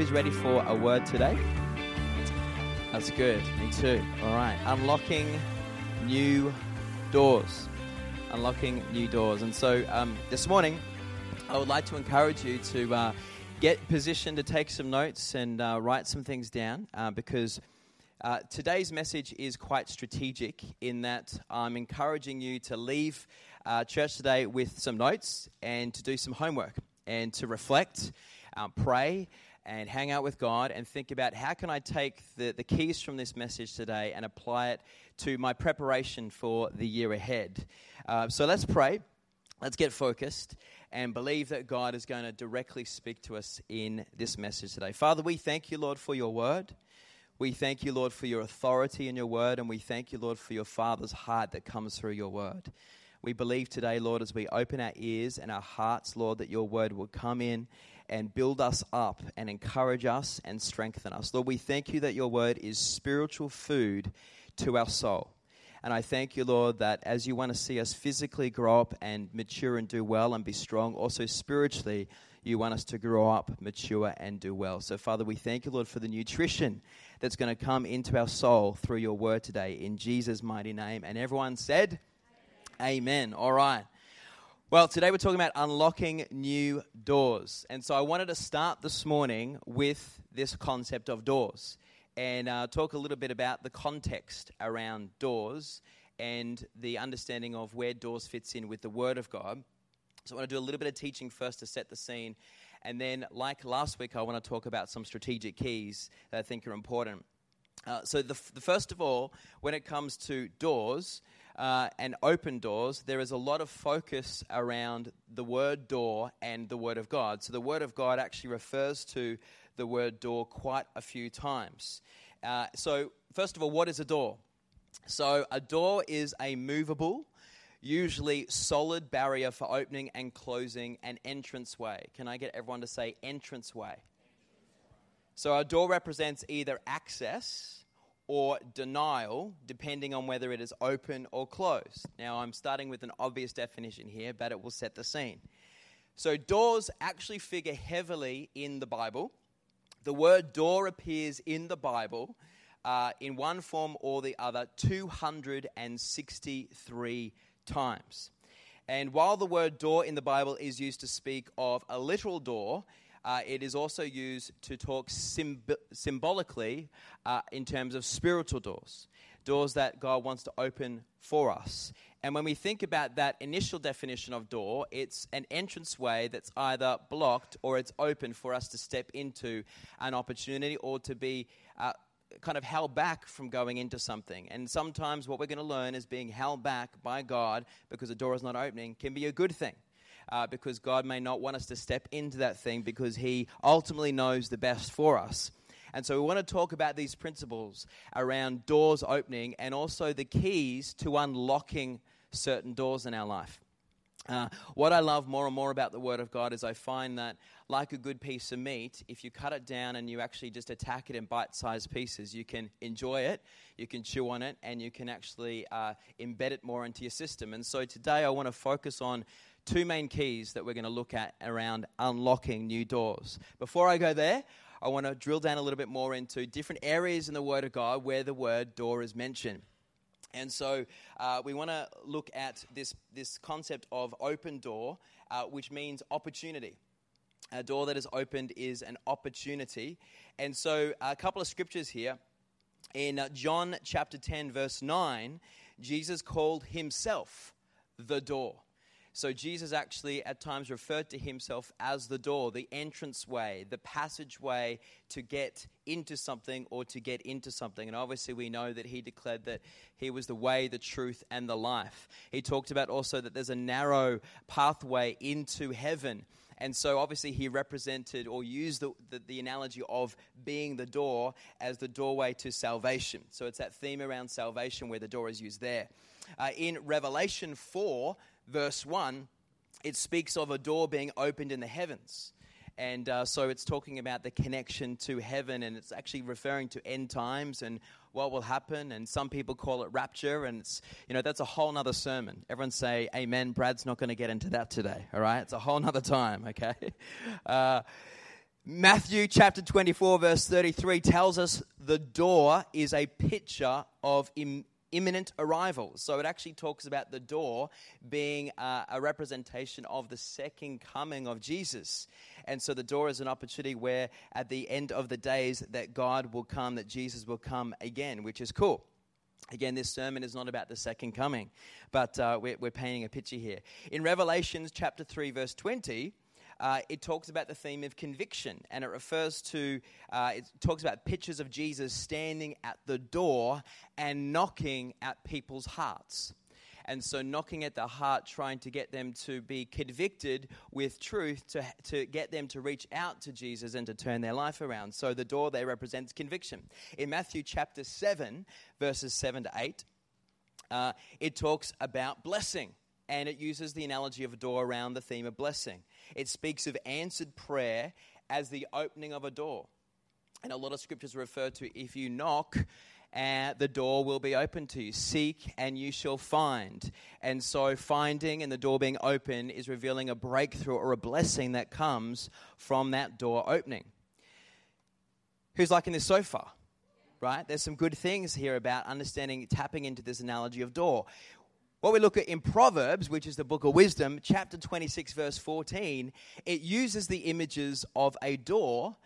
Who's ready for a word today? That's good. Me too. All right. Unlocking new doors. Unlocking new doors. And so this morning, I would like to encourage you to get positioned to take some notes and write some things down because today's message is quite strategic in that I'm encouraging you to leave church today with some notes and to do some homework and to reflect, pray, and hang out with God and think about how can I take the keys from this message today and apply it to my preparation for the year ahead. So let's pray, let's get focused, and believe that God is going to directly speak to us in this message today. Father, we thank you, Lord, for your word. We thank you, Lord, for your authority in your word, and we thank you, Lord, for your Father's heart that comes through your word. We believe today, Lord, as we open our ears and our hearts, Lord, that your word will come in and build us up and encourage us and strengthen us. Lord, we thank you that your word is spiritual food to our soul. And I thank you, Lord, that as you want to see us physically grow up and mature and do well and be strong, also spiritually, you want us to grow up, mature, and do well. So, Father, we thank you, Lord, for the nutrition that's going to come into our soul through your word today. In Jesus' mighty name. And everyone said, Amen. Amen. All right. Well, today we're talking about unlocking new doors. And so I wanted to start this morning with this concept of doors and talk a little bit about the context around doors and the understanding of where doors fits in with the Word of God. So I want to do a little bit of teaching first to set the scene. And then, like last week, I want to talk about some strategic keys that I think are important. So first of all, when it comes to doors, and open doors, there is a lot of focus around the word door and the Word of God. So the Word of God actually refers to the word door quite a few times. So first of all, what is a door? So a door is a movable, usually solid barrier for opening and closing an entranceway. Can I get everyone to say entranceway? So a door represents either access or denial, depending on whether it is open or closed. Now, I'm starting with an obvious definition here, but it will set the scene. So doors actually figure heavily in the Bible. The word door appears in the Bible in one form or the other 263 times. And while the word door in the Bible is used to speak of a literal door, it is also used to talk symbolically in terms of spiritual doors, doors that God wants to open for us. And when we think about that initial definition of door, it's an entranceway that's either blocked or it's open for us to step into an opportunity or to be kind of held back from going into something. And sometimes what we're going to learn is being held back by God because a door is not opening can be a good thing. Because God may not want us to step into that thing because he ultimately knows the best for us. And so we want to talk about these principles around doors opening and also the keys to unlocking certain doors in our life. What I love more and more about the Word of God is I find that, like a good piece of meat, if you cut it down and you actually just attack it in bite-sized pieces, you can enjoy it, you can chew on it, and you can actually embed it more into your system. And so today I want to focus on two main keys that we're going to look at around unlocking new doors. Before I go there, I want to drill down a little bit more into different areas in the Word of God where the word door is mentioned. And so we want to look at this concept of open door, which means opportunity. A door that is opened is an opportunity. And so a couple of scriptures here. In John chapter 10, verse 9, Jesus called himself the door. So Jesus actually at times referred to himself as the door, the entranceway, the passageway to get into something or to get into something. And obviously we know that he declared that he was the way, the truth, and the life. He talked about also that there's a narrow pathway into heaven. And so obviously he represented or used the analogy of being the door as the doorway to salvation. So it's that theme around salvation where the door is used there. In Revelation 4, verse 1, it speaks of a door being opened in the heavens. And so it's talking about the connection to heaven, and it's actually referring to end times and what will happen. And some people call it rapture, and it's, you know, that's a whole nother sermon. Everyone say, amen. Brad's not going to get into that today, all right? It's a whole nother time, okay? Matthew chapter 24, verse 33 tells us the door is a picture of imminent arrival. So it actually talks about the door being a representation of the second coming of Jesus. And so the door is an opportunity where at the end of the days that God will come, that Jesus will come again, which is cool. Again, this sermon is not about the second coming, but we're painting a picture here. In Revelation chapter 3, verse 20, it talks about the theme of conviction, and it refers to, it talks about pictures of Jesus standing at the door and knocking at people's hearts. And so knocking at the heart, trying to get them to be convicted with truth, to get them to reach out to Jesus and to turn their life around. So the door there represents conviction. In Matthew chapter 7, verses 7 to 8, it talks about blessing. And it uses the analogy of a door around the theme of blessing. It speaks of answered prayer as the opening of a door. And a lot of scriptures refer to, if you knock, the door will be open to you. Seek and you shall find. And so finding and the door being open is revealing a breakthrough or a blessing that comes from that door opening. Who's liking this so far? Right? There's some good things here about understanding, tapping into this analogy of door. What we look at in Proverbs, which is the book of wisdom, chapter 26, verse 14, it uses the images of a door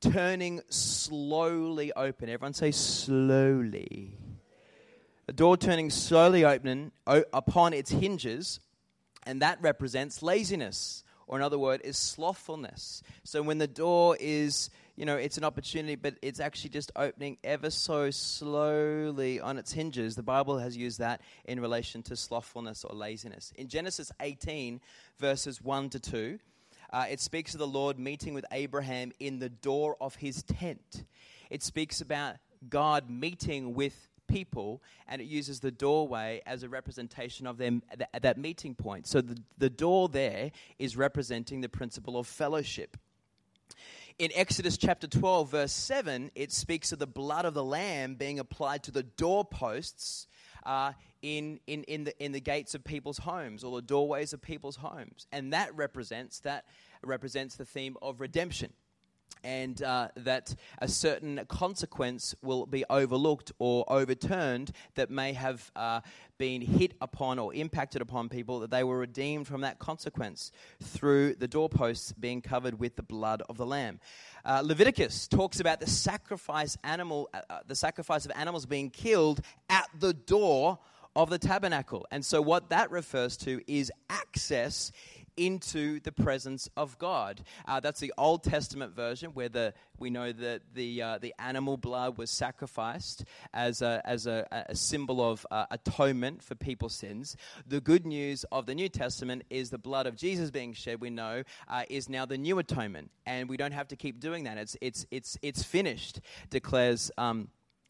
turning slowly open. Everyone say slowly. A door turning slowly open upon its hinges, and that represents laziness, or another word is slothfulness. So when the door is, you know, it's an opportunity, but it's actually just opening ever so slowly on its hinges. The Bible has used that in relation to slothfulness or laziness. In Genesis 18, verses 1 to 2, it speaks of the Lord meeting with Abraham in the door of his tent. It speaks about God meeting with people, and it uses the doorway as a representation of them at that meeting point. So the door there is representing the principle of fellowship. In Exodus chapter 12, verse 7, it speaks of the blood of the lamb being applied to the doorposts in the gates of people's homes, or the doorways of people's homes. And that represents the theme of redemption, and that a certain consequence will be overlooked or overturned that may have been hit upon or impacted upon people, that they were redeemed from that consequence through the doorposts being covered with the blood of the lamb. Leviticus talks about the sacrifice of animals being killed at the door of the tabernacle. And so what that refers to is access into the presence of God. That's the Old Testament version, where we know that the animal blood was sacrificed as a symbol of atonement for people's sins. The good news of the New Testament is the blood of Jesus being shed. We know is now the new atonement, and we don't have to keep doing that. It's finished, declares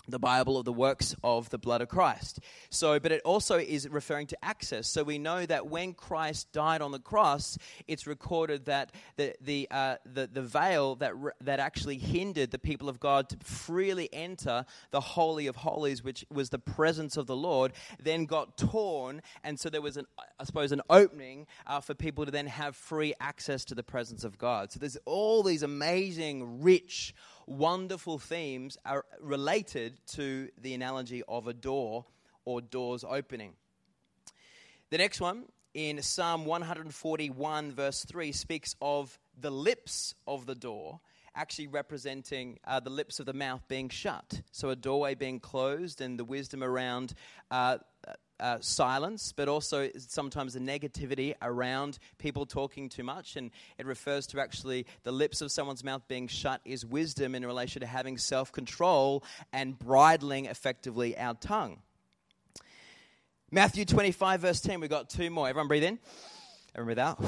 the Bible, of the works of the blood of Christ. So, but it also is referring to access. So we know that when Christ died on the cross, it's recorded that the veil that actually hindered the people of God to freely enter the Holy of Holies, which was the presence of the Lord, then got torn, and so there was an opening for people to then have free access to the presence of God. So there's all these amazing, rich, wonderful themes are related to the analogy of a door or doors opening. The next one, in Psalm 141 verse 3, speaks of the lips of the door actually representing the lips of the mouth being shut. So a doorway being closed, and the wisdom around silence, but also sometimes the negativity around people talking too much. And it refers to actually the lips of someone's mouth being shut is wisdom in relation to having self-control and bridling effectively our tongue. Matthew 25 verse 10, we've got two more. Everyone breathe in. Everyone breathe out.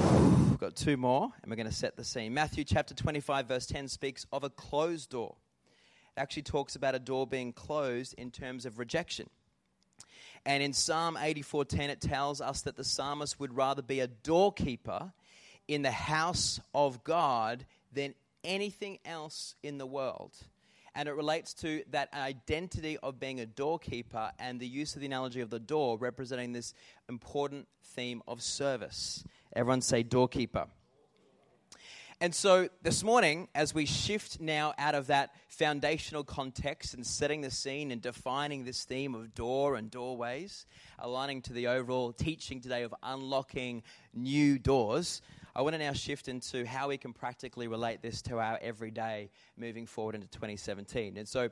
We've got two more, and we're going to set the scene. Matthew chapter 25 verse 10 speaks of a closed door. It actually talks about a door being closed in terms of rejection. And in Psalm 84:10, it tells us that the psalmist would rather be a doorkeeper in the house of God than anything else in the world. And it relates to that identity of being a doorkeeper, and the use of the analogy of the door representing this important theme of service. Everyone say doorkeeper. And so this morning, as we shift now out of that foundational context and setting the scene and defining this theme of door and doorways, aligning to the overall teaching today of unlocking new doors, I want to now shift into how we can practically relate this to our everyday moving forward into 2017. And so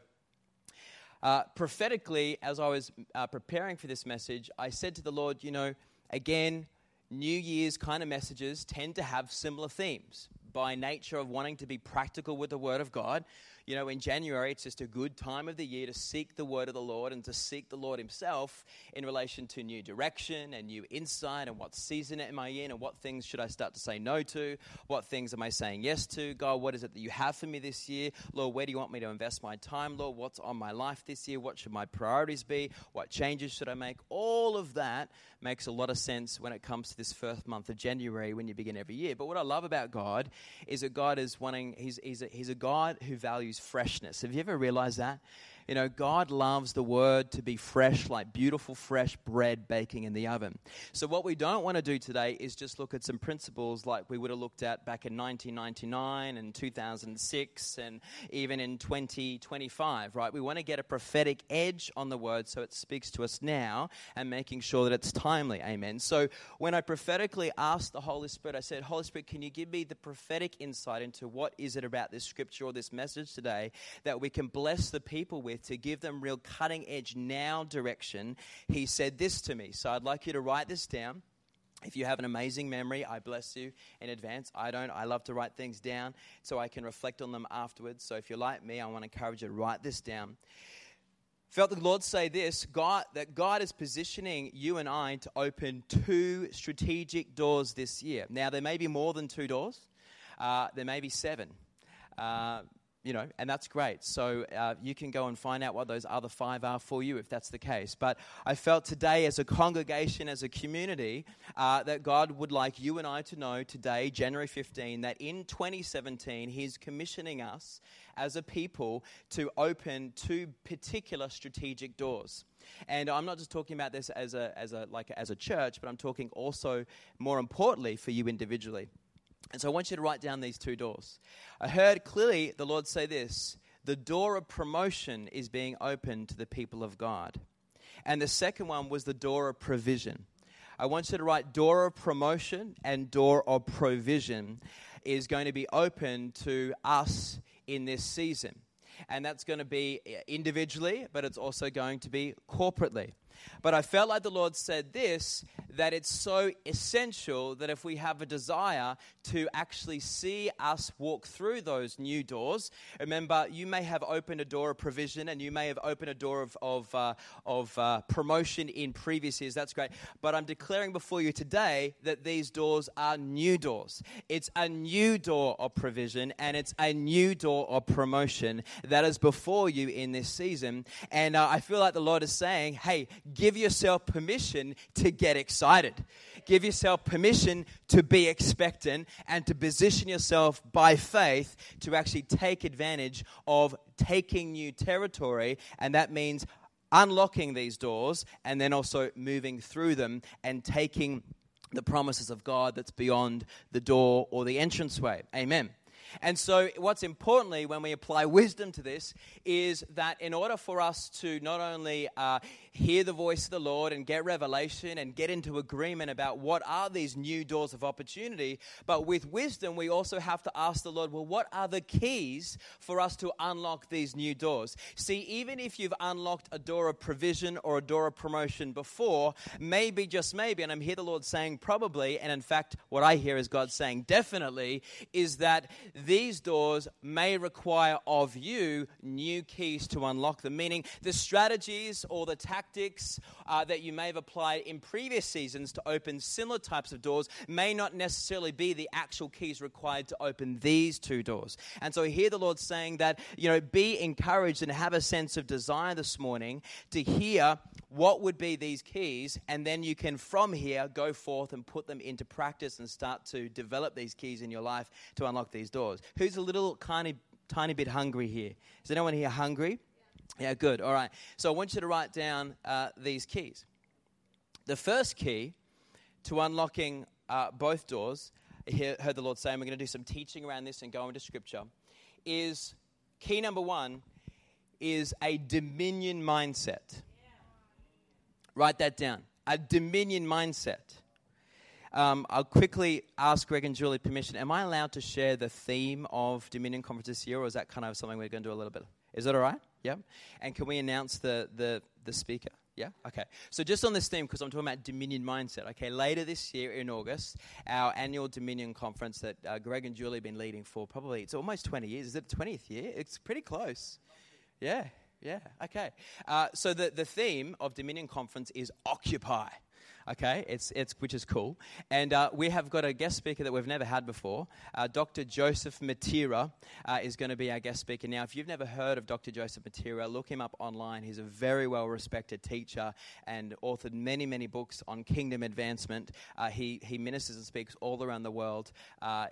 prophetically, as I was preparing for this message, I said to the Lord, you know, again, New Year's kind of messages tend to have similar themes by nature of wanting to be practical with the Word of God. You know, in January, it's just a good time of the year to seek the Word of the Lord and to seek the Lord Himself in relation to new direction and new insight and what season am I in and what things should I start to say no to, what things am I saying yes to. God, what is it that you have for me this year? Lord, where do you want me to invest my time? Lord, what's on my life this year? What should my priorities be? What changes should I make? All of that makes a lot of sense when it comes to this first month of January when you begin every year. But what I love about God is that God is wanting, he's a God who values freshness. Have you ever realized that? You know, God loves the Word to be fresh, like beautiful, fresh bread baking in the oven. So what we don't want to do today is just look at some principles like we would have looked at back in 1999 and 2006 and even in 2025, right? We want to get a prophetic edge on the Word so it speaks to us now and making sure that it's timely, amen? So when I prophetically asked the Holy Spirit, I said, Holy Spirit, can you give me the prophetic insight into what is it about this scripture or this message today that we can bless the people with, to give them real cutting edge now direction? He said this to me. So I'd like you to write this down. If you have an amazing memory, I bless you in advance. I don't. I love to write things down so I can reflect on them afterwards. So if you're like me, I want to encourage you to write this down. Felt the Lord say this, God is positioning you and I to open two strategic doors this year. Now, there may be more than two doors. There may be seven. You know, and that's great. So you can go and find out what those other five are for you if that's the case. But I felt today as a congregation, as a community, that God would like you and I to know today, January 15, that in 2017, He's commissioning us as a people to open two particular strategic doors. And I'm not just talking about this as a church, but I'm talking also, more importantly, for you individually. And so I want you to write down these two doors. I heard clearly the Lord say this, the door of promotion is being opened to the people of God. And the second one was the door of provision. I want you to write door of promotion and door of provision is going to be open to us in this season. And that's going to be individually, but it's also going to be corporately. But I felt like the Lord said this, that it's so essential that if we have a desire to actually see us walk through those new doors, remember, you may have opened a door of provision and you may have opened a door of promotion in previous years. That's great. But I'm declaring before you today that these doors are new doors. It's a new door of provision and it's a new door of promotion that is before you in this season. And I feel like the Lord is saying, hey, give yourself permission to get excited. Give yourself permission to be expectant and to position yourself by faith to actually take advantage of taking new territory. And that means unlocking these doors and then also moving through them and taking the promises of God that's beyond the door or the entranceway. Amen. And so what's importantly when we apply wisdom to this is that in order for us to not only hear the voice of the Lord and get revelation and get into agreement about what are these new doors of opportunity, but with wisdom we also have to ask the Lord, well, what are the keys for us to unlock these new doors? See, even if you've unlocked a door of provision or a door of promotion before, maybe, just maybe, and I'm here the Lord saying probably, and in fact what I hear is God saying definitely, is that these doors may require of you new keys to unlock them, meaning the strategies or the tactics that you may have applied in previous seasons to open similar types of doors may not necessarily be the actual keys required to open these two doors. And so I hear the Lord saying that, you know, be encouraged and have a sense of desire this morning to hear what would be these keys, and then you can from here go forth and put them into practice and start to develop these keys in your life to unlock these doors. Who's a little tiny bit hungry here? Is anyone here hungry? Yeah, good. All right. So I want you to write down these keys. The first key to unlocking both doors heard the Lord say, and we're going to do some teaching around this and go into Scripture, is key number one is a dominion mindset. Yeah. Write that down. A dominion mindset. I'll quickly ask Greg and Julie permission. Am I allowed to share the theme of Dominion Conference this year, or is that kind of something we're going to do a little bit? Is that all right? Yeah. And can we announce the speaker? Yeah? Okay. So just on this theme, because I'm talking about dominion mindset. Okay, later this year in August, our annual Dominion Conference that Greg and Julie have been leading for probably, it's almost 20 years. Is it the 20th year? It's pretty close. Yeah. Yeah. Okay. So the theme of Dominion Conference is Occupy. Okay, it's which is cool. And we have got a guest speaker that we've never had before. Dr. Joseph Matera is going to be our guest speaker. Now, if you've never heard of Dr. Joseph Matera, look him up online. He's a very well-respected teacher and authored many, many books on kingdom advancement. He ministers and speaks all around the world.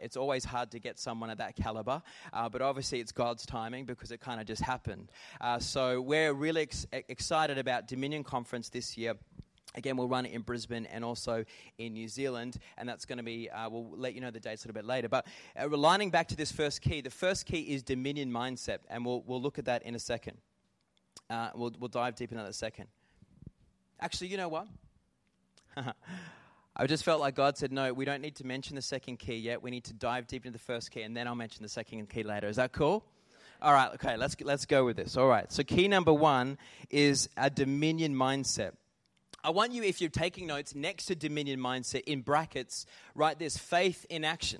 It's always hard to get someone of that caliber, but obviously it's God's timing because it kind of just happened. So we're really excited about Dominion Conference this year. Again, we'll run it in Brisbane and also in New Zealand, and that's going to be, we'll let you know the dates a little bit later. But aligning back to this first key, the first key is dominion mindset, and we'll look at that in a second. We'll dive deep into that in a second. Actually, you know what? I just felt like God said, no, we don't need to mention the second key yet. We need to dive deep into the first key, and then I'll mention the second key later. Is that cool? All right, okay, let's go with this. All right, so key number one is a dominion mindset. I want you, if you're taking notes, next to dominion mindset, in brackets, write this, faith in action.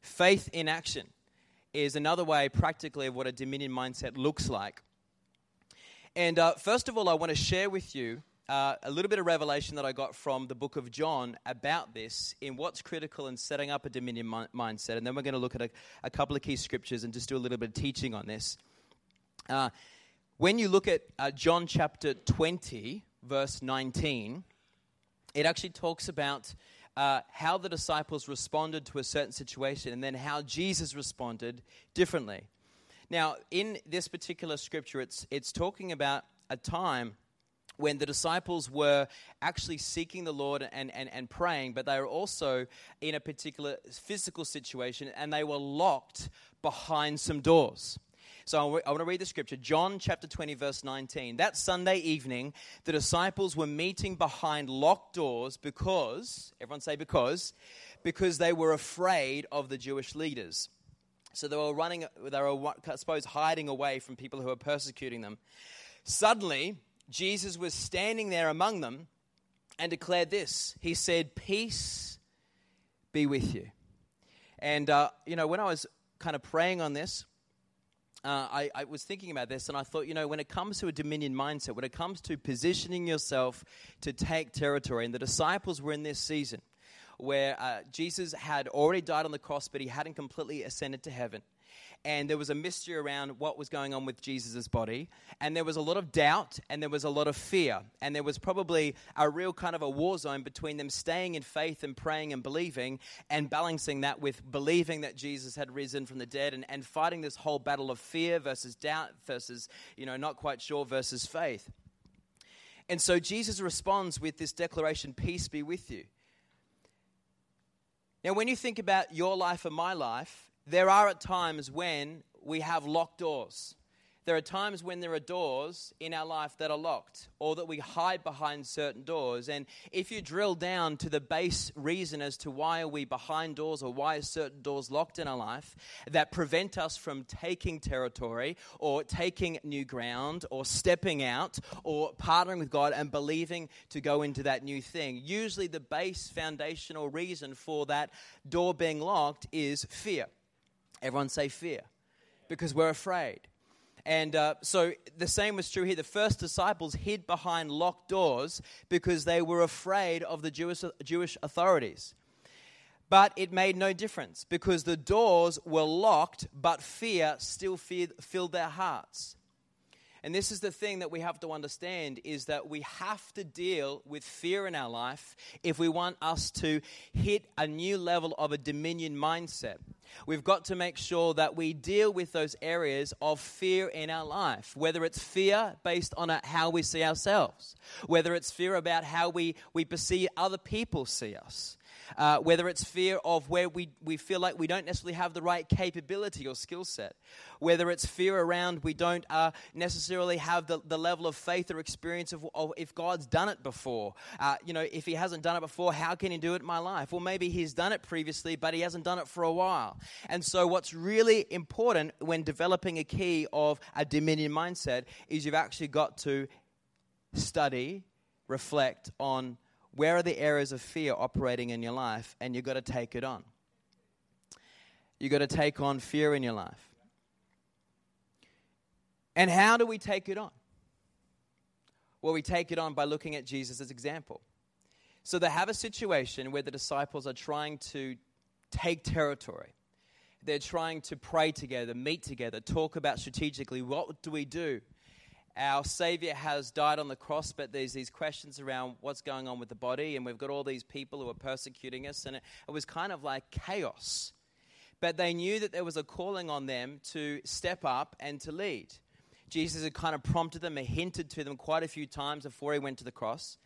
Faith in action is another way, practically, of what a dominion mindset looks like. And first of all, I want to share with you a little bit of revelation that I got from the book of John about this in what's critical in setting up a dominion mindset. And then we're going to look at a couple of key scriptures and just do a little bit of teaching on this. When you look at John chapter 20... Verse 19, it actually talks about how the disciples responded to a certain situation and then how Jesus responded differently. Now, in this particular scripture, it's talking about a time when the disciples were actually seeking the Lord and praying, but they were also in a particular physical situation and they were locked behind some doors. So I want to read the scripture, John chapter 20, verse 19. That Sunday evening, the disciples were meeting behind locked doors because, everyone say because they were afraid of the Jewish leaders. So they were, I suppose, hiding away from people who were persecuting them. Suddenly, Jesus was standing there among them and declared this. He said, "Peace be with you." And, you know, when I was kind of praying on this, I was thinking about this and I thought, you know, when it comes to a dominion mindset, when it comes to positioning yourself to take territory, and the disciples were in this season where Jesus had already died on the cross, but he hadn't completely ascended to heaven. And there was a mystery around what was going on with Jesus' body. And there was a lot of doubt and there was a lot of fear. And there was probably a real kind of a war zone between them staying in faith and praying and believing, and balancing that with believing that Jesus had risen from the dead, and fighting this whole battle of fear versus doubt versus, you know, not quite sure versus faith. And so Jesus responds with this declaration, "Peace be with you." Now, when you think about your life and my life, there are at times when we have locked doors. There are times when there are doors in our life that are locked, or that we hide behind certain doors. And if you drill down to the base reason as to why are we behind doors, or why are certain doors locked in our life that prevent us from taking territory or taking new ground or stepping out or partnering with God and believing to go into that new thing, usually the base foundational reason for that door being locked is fear. Everyone say fear, because we're afraid. And so the same was true here. The first disciples hid behind locked doors because they were afraid of the Jewish authorities. But it made no difference because the doors were locked, but fear still filled their hearts. And this is the thing that we have to understand, is that we have to deal with fear in our life if we want us to hit a new level of a dominion mindset. We've got to make sure that we deal with those areas of fear in our life, whether it's fear based on how we see ourselves, whether it's fear about how we perceive other people see us. whether it's fear of where we feel like we don't necessarily have the right capability or skill set, whether it's fear around we don't necessarily have the level of faith or experience of if God's done it before. If he hasn't done it before, how can he do it in my life? Well, maybe he's done it previously, but he hasn't done it for a while. And so what's really important when developing a key of a dominion mindset is you've actually got to study, reflect on where are the areas of fear operating in your life, and you've got to take it on. You've got to take on fear in your life. And how do we take it on? Well, we take it on by looking at Jesus' example. So they have a situation where the disciples are trying to take territory. They're trying to pray together, meet together, talk about strategically, what do we do? Our Savior has died on the cross, but there's these questions around what's going on with the body, and we've got all these people who are persecuting us, and it was kind of like chaos. But they knew that there was a calling on them to step up and to lead. Jesus had kind of prompted them, hinted to them quite a few times before he went to the cross.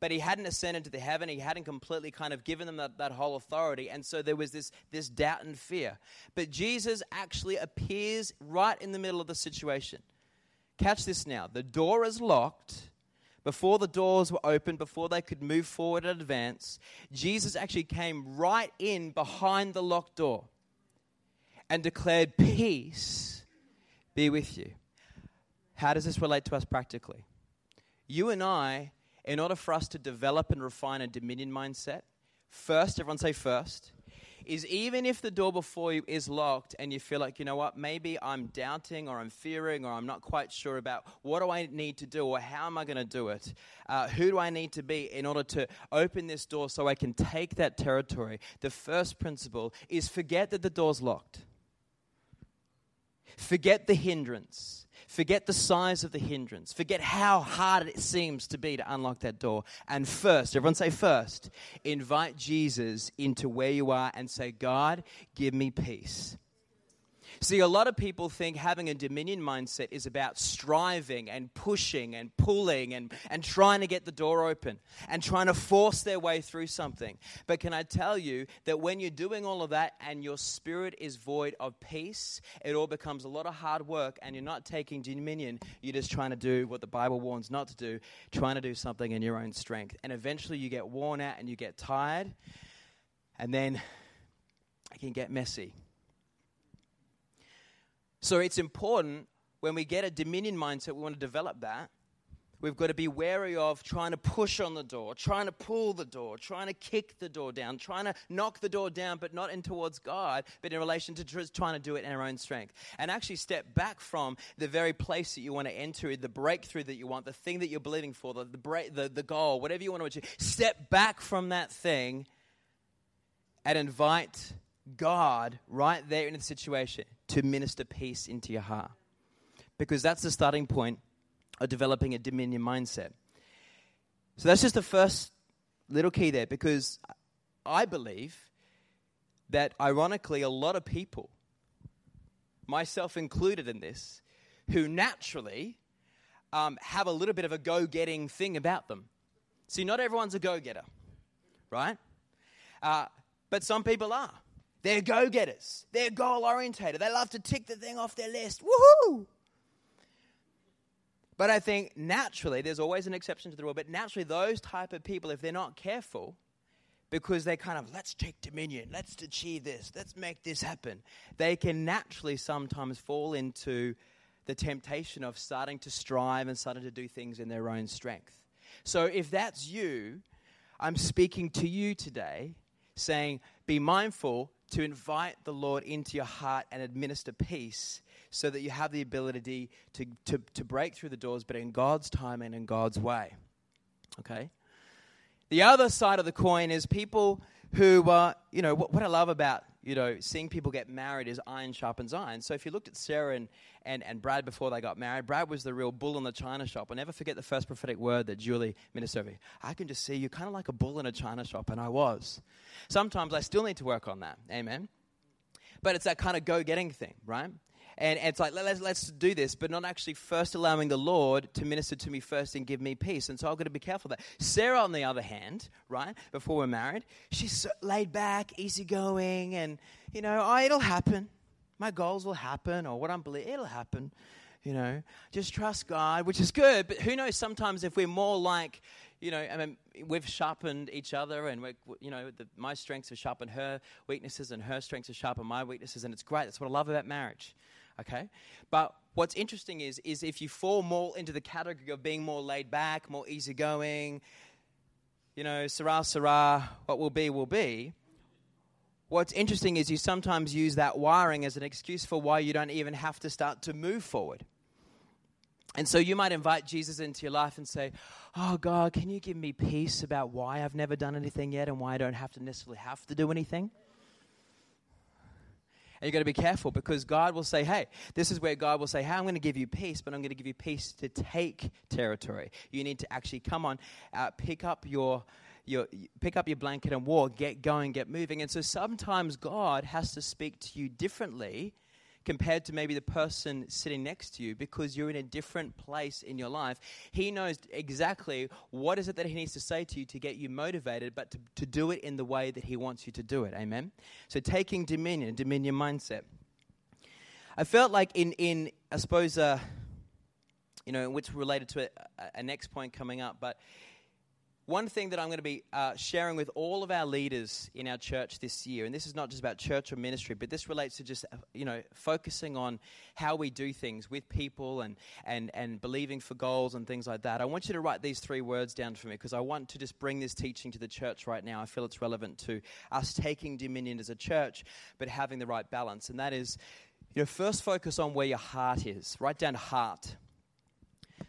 But he hadn't ascended to the heaven. He hadn't completely kind of given them that whole authority. And so there was this doubt and fear. But Jesus actually appears right in the middle of the situation. Catch this now. The door is locked. Before the doors were opened, before they could move forward and advance, Jesus actually came right in behind the locked door and declared, "Peace be with you." How does this relate to us practically? You and I, in order for us to develop and refine a dominion mindset, first, everyone say first, is even if the door before you is locked and you feel like, you know what, maybe I'm doubting or I'm fearing or I'm not quite sure about what do I need to do or how am I going to do it, who do I need to be in order to open this door so I can take that territory, the first principle is forget that the door's locked. Forget the hindrance. Forget the size of the hindrance. Forget how hard it seems to be to unlock that door. And first, everyone say first, invite Jesus into where you are and say, "God, give me peace." See, a lot of people think having a dominion mindset is about striving and pushing and pulling and trying to get the door open and trying to force their way through something. But can I tell you that when you're doing all of that and your spirit is void of peace, it all becomes a lot of hard work and you're not taking dominion. You're just trying to do what the Bible warns not to do, trying to do something in your own strength. And eventually you get worn out and you get tired, and then it can get messy. So it's important when we get a dominion mindset, we want to develop that. We've got to be wary of trying to push on the door, trying to pull the door, trying to kick the door down, trying to knock the door down, but not in towards God, but in relation to trying to do it in our own strength. And actually step back from the very place that you want to enter, the breakthrough that you want, the thing that you're believing for, the goal, whatever you want to achieve. Step back from that thing and invite God right there in the situation to minister peace into your heart, because that's the starting point of developing a dominion mindset. So that's just the first little key there, because I believe that ironically a lot of people, myself included in this, who naturally have a little bit of a go-getting thing about them. See, not everyone's a go-getter, right? But some people are. They're go-getters. They're goal-orientated. They love to tick the thing off their list. Woohoo! But I think naturally, there's always an exception to the rule, but naturally those type of people, if they're not careful, because they kind of, let's take dominion, let's achieve this, let's make this happen, they can naturally sometimes fall into the temptation of starting to strive and starting to do things in their own strength. So if that's you, I'm speaking to you today saying, be mindful to invite the Lord into your heart and administer peace so that you have the ability to break through the doors, but in God's time and in God's way. Okay? The other side of the coin is people who, what I love about, seeing people get married is iron sharpens iron. So if you looked at Sarah and Brad before they got married, Brad was the real bull in the china shop. I'll never forget the first prophetic word that Julie ministered to me. I can just see you kind of like a bull in a china shop, and I was. Sometimes I still need to work on that, amen? But it's that kind of go-getting thing, right? And it's like, let's do this, but not actually first allowing the Lord to minister to me first and give me peace. And so I've got to be careful of that. Sarah, on the other hand, right, before we're married, she's so laid back, easygoing, and, you know, it'll happen. My goals will happen, or what I'm believing, it'll happen. You know, just trust God, which is good. But who knows, sometimes if we're more like, you know, I mean, we've sharpened each other, and, you know, my strengths have sharpened her weaknesses, and her strengths have sharpened my weaknesses, and it's great. That's what I love about marriage, okay? But what's interesting is if you fall more into the category of being more laid back, more easygoing, you know, sarah, sarah, what will be, will be. What's interesting is you sometimes use that wiring as an excuse for why you don't even have to start to move forward. And so you might invite Jesus into your life and say, oh, God, can you give me peace about why I've never done anything yet and why I don't have to necessarily have to do anything? And you've got to be careful, because God will say, hey, this is where God will say, hey, I'm going to give you peace, but I'm going to give you peace to take territory. You need to actually come on, pick up your blanket and walk, get going, get moving. And so sometimes God has to speak to you differently compared to maybe the person sitting next to you, because you're in a different place in your life. He knows exactly what is it that he needs to say to you to get you motivated, but to do it in the way that he wants you to do it. Amen? So taking dominion mindset. I felt like which related to a next point coming up, but one thing that I'm going to be sharing with all of our leaders in our church this year, and this is not just about church or ministry, but this relates to just, you know, focusing on how we do things with people and believing for goals and things like that. I want you to write these three words down for me, because I want to just bring this teaching to the church right now. I feel it's relevant to us taking dominion as a church, but having the right balance. And that is, you know, first focus on where your heart is. Write down heart.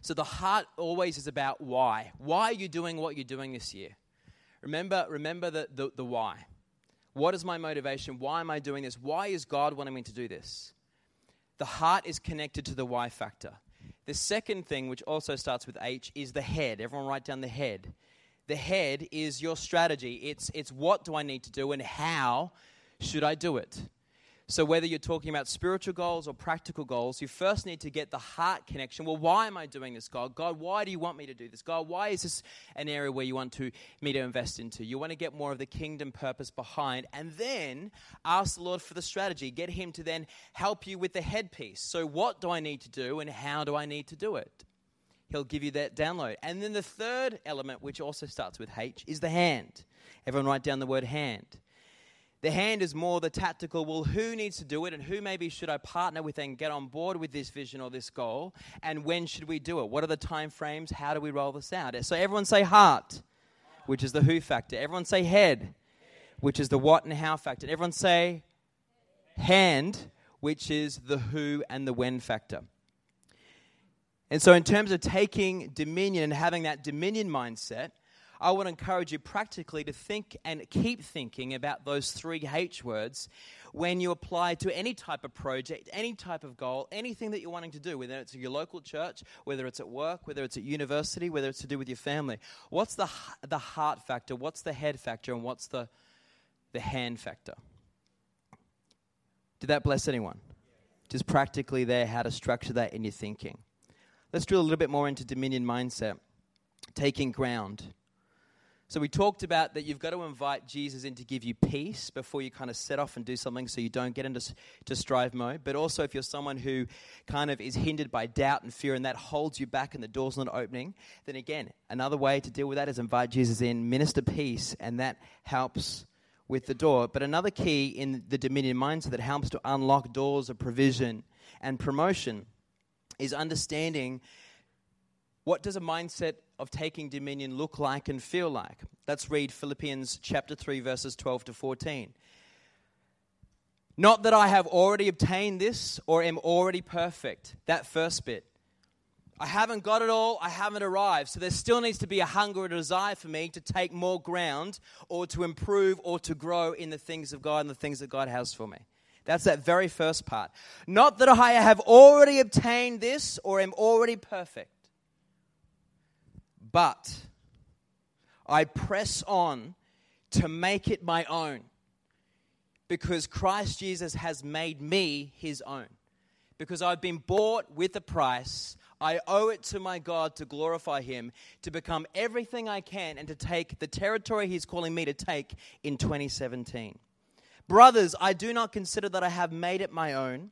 So the heart always is about why. Why are you doing what you're doing this year? Remember the why. What is my motivation? Why am I doing this? Why is God wanting me to do this? The heart is connected to the why factor. The second thing, which also starts with H, is the head. Everyone write down the head. The head is your strategy. It's what do I need to do and how should I do it? So whether you're talking about spiritual goals or practical goals, you first need to get the heart connection. Well, why am I doing this, God? God, why do you want me to do this? God, why is this an area where you want me to invest into? You want to get more of the kingdom purpose behind, and then ask the Lord for the strategy. Get him to then help you with the headpiece. So what do I need to do and how do I need to do it? He'll give you that download. And then the third element, which also starts with H, is the hand. Everyone write down the word hand. The hand is more the tactical, well, who needs to do it and who maybe should I partner with and get on board with this vision or this goal, and when should we do it? What are the time frames? How do we roll this out? So everyone say heart, which is the who factor. Everyone say head, which is the what and how factor. Everyone say hand, which is the who and the when factor. And so in terms of taking dominion and having that dominion mindset, I want to encourage you practically to think and keep thinking about those three H words when you apply to any type of project, any type of goal, anything that you're wanting to do, whether it's your local church, whether it's at work, whether it's at university, whether it's to do with your family. What's the heart factor? What's the head factor? And what's the hand factor? Did that bless anyone? Just practically there, how to structure that in your thinking. Let's drill a little bit more into dominion mindset, taking ground. So we talked about that you've got to invite Jesus in to give you peace before you kind of set off and do something, so you don't get into strive mode. But also if you're someone who kind of is hindered by doubt and fear and that holds you back and the door's not opening, then again, another way to deal with that is invite Jesus in, minister peace, and that helps with the door. But another key in the dominion mindset that helps to unlock doors of provision and promotion is understanding what does a mindset of taking dominion look like and feel like. Let's read Philippians chapter 3, verses 12 to 14. Not that I have already obtained this or am already perfect. That first bit. I haven't got it all. I haven't arrived. So there still needs to be a hunger and a desire for me to take more ground or to improve or to grow in the things of God and the things that God has for me. That's that very first part. Not that I have already obtained this or am already perfect. But I press on to make it my own, because Christ Jesus has made me his own. because I've been bought with a price. I owe it to my God to glorify him, to become everything I can, and to take the territory he's calling me to take in 2017. Brothers, I do not consider that I have made it my own,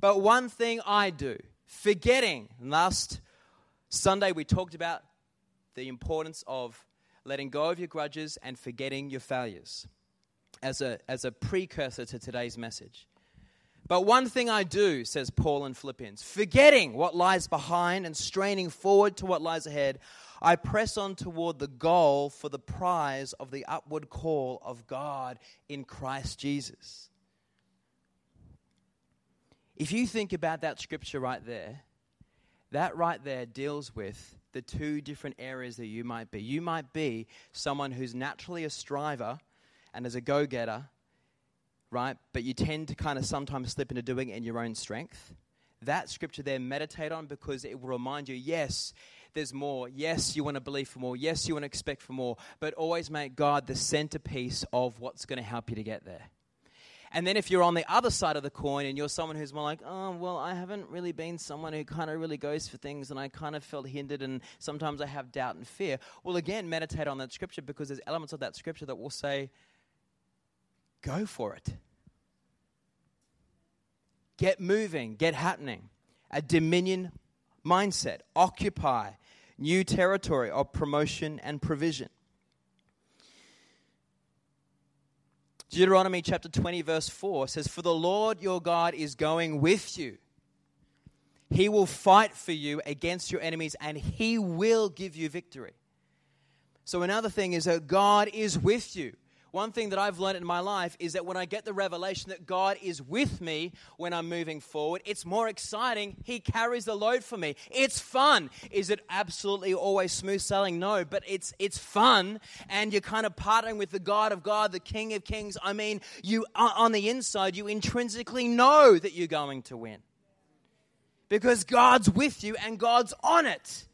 but one thing I do, forgetting. And last Sunday we talked about the importance of letting go of your grudges and forgetting your failures as a precursor to today's message. But one thing I do, says Paul in Philippians, forgetting what lies behind and straining forward to what lies ahead, I press on toward the goal for the prize of the upward call of God in Christ Jesus. If you think about that scripture right there, that right there deals with the two different areas that you might be. You might be someone who's naturally a striver and is a go-getter, right? But you tend to kind of sometimes slip into doing it in your own strength. That scripture there, meditate on, because it will remind you, yes, there's more. Yes, you want to believe for more. Yes, you want to expect for more. But always make God the centerpiece of what's going to help you to get there. And then if you're on the other side of the coin and you're someone who's more like, oh, well, I haven't really been someone who kind of really goes for things, and I kind of felt hindered, and sometimes I have doubt and fear. Well, again, meditate on that scripture, because there's elements of that scripture that will say, go for it. Get moving, get happening. A dominion mindset. Occupy new territory of promotion and provision. Deuteronomy chapter 20 verse 4 says, for the Lord your God is going with you. He will fight for you against your enemies, and he will give you victory. So another thing is that God is with you. One thing that I've learned in my life is that when I get the revelation that God is with me when I'm moving forward, it's more exciting. He carries the load for me. It's fun. Is it absolutely always smooth sailing? No, but it's fun, and you're kind of partnering with the God of God, the King of Kings. I mean, you are on the inside, you intrinsically know that you're going to win because God's with you and God's on it.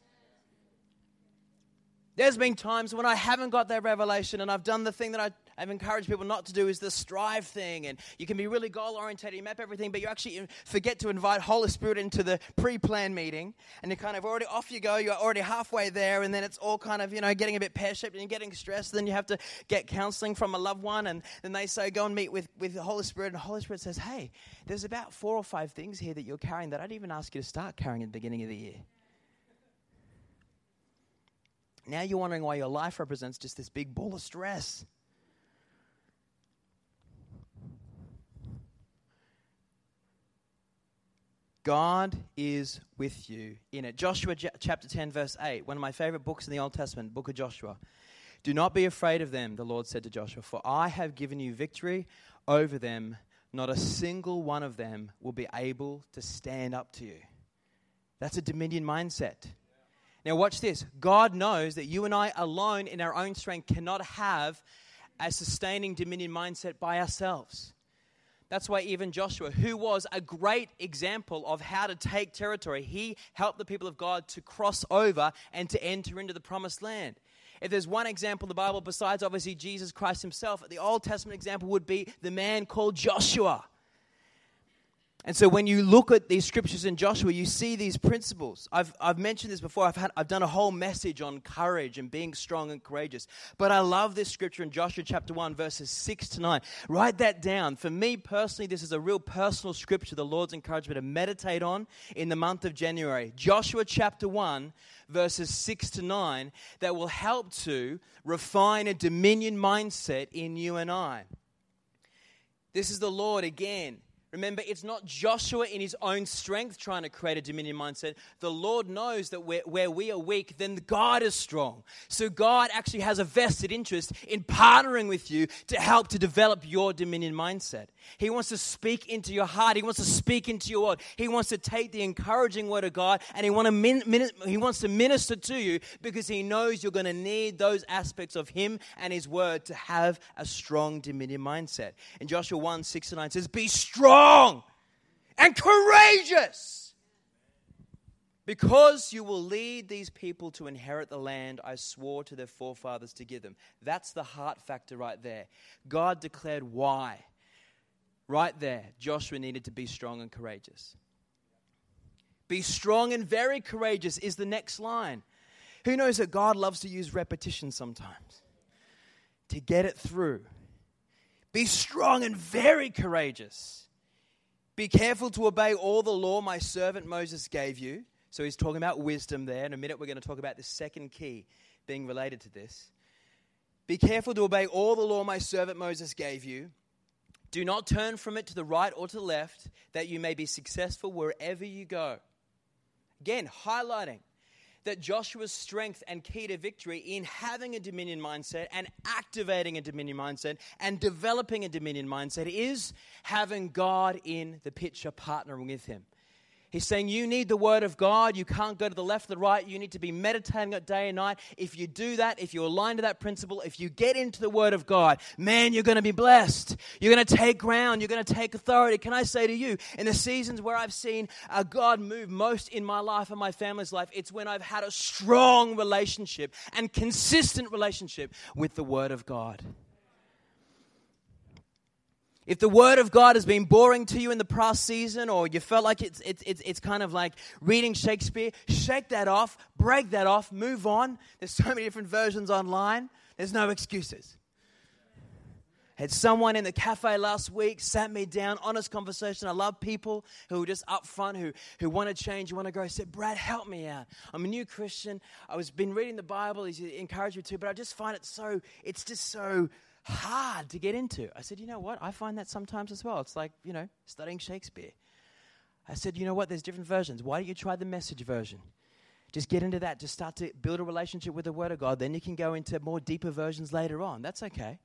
There's been times when I haven't got that revelation, and I've done the thing that I've encouraged people not to do, is the strive thing. And you can be really goal-oriented, you map everything, but you actually forget to invite Holy Spirit into the pre-planned meeting. And you're kind of already off you go, you're already halfway there, and then it's all kind of, you know, getting a bit pear-shaped, and you're getting stressed. Then you have to get counseling from a loved one, and then they say, go and meet with the Holy Spirit. And the Holy Spirit says, hey, there's about 4 or 5 things here that you're carrying that I didn't even ask you to start carrying at the beginning of the year. Now you're wondering why your life represents just this big ball of stress. God is with you in it. Joshua chapter 10 verse 8, one of my favorite books in the Old Testament, book of Joshua. Do not be afraid of them, the Lord said to Joshua, for I have given you victory over them. Not a single one of them will be able to stand up to you. That's a dominion mindset. Now watch this. God knows that you and I alone in our own strength cannot have a sustaining dominion mindset by ourselves. That's why even Joshua, who was a great example of how to take territory, he helped the people of God to cross over and to enter into the promised land. If there's one example in the Bible, besides obviously Jesus Christ himself, the Old Testament example would be the man called Joshua. And so when you look at these scriptures in Joshua, you see these principles. I've mentioned this before. I've done a whole message on courage and being strong and courageous. But I love this scripture in Joshua chapter 1, verses 6-9. Write that down. For me personally, this is a real personal scripture, the Lord's encouragement to meditate on in the month of January. Joshua chapter 1, verses 6-9, that will help to refine a dominion mindset in you and I. This is the Lord again. Remember, it's not Joshua in his own strength trying to create a dominion mindset. The Lord knows that where we are weak, then God is strong. So God actually has a vested interest in partnering with you to help to develop your dominion mindset. He wants to speak into your heart. He wants to speak into your world. He wants to take the encouraging word of God, and he wants to minister to you, because he knows you're going to need those aspects of him and his word to have a strong dominion mindset. And Joshua 1:6-9 says, be strong and courageous, because you will lead these people to inherit the land I swore to their forefathers to give them. That's the heart factor right there. God declared why. Right there, Joshua needed to be strong and courageous. Be strong and very courageous is the next line. Who knows that God loves to use repetition sometimes to get it through? Be strong and very courageous. Be careful to obey all the law my servant Moses gave you. So he's talking about wisdom there. In a minute, we're going to talk about the second key being related to this. Be careful to obey all the law my servant Moses gave you. Do not turn from it to the right or to the left, that you may be successful wherever you go. Again, highlighting that Joshua's strength and key to victory in having a dominion mindset and activating a dominion mindset and developing a dominion mindset is having God in the picture, partnering with him. He's saying you need the word of God. You can't go to the left or the right. You need to be meditating it day and night. If you do that, if you align to that principle, if you get into the word of God, man, you're going to be blessed. You're going to take ground. You're going to take authority. Can I say to you, in the seasons where I've seen God move most in my life and my family's life, it's when I've had a strong relationship and consistent relationship with the word of God. If the word of God has been boring to you in the past season, or you felt like it's kind of like reading Shakespeare, shake that off, break that off, move on. There's so many different versions online. There's no excuses. Had someone in the cafe last week sat me down, honest conversation. I love people who are just up front, who want to change, who want to grow. I said, Brad, help me out. I'm a new Christian. I've been reading the Bible. He's encouraged me to, but I just find it so hard to get into. I said, you know what? I find that sometimes as well. It's like, studying Shakespeare. I said, you know what? There's different versions. Why don't you try the Message version? Just get into that. Just start to build a relationship with the Word of God. Then you can go into more deeper versions later on. That's okay.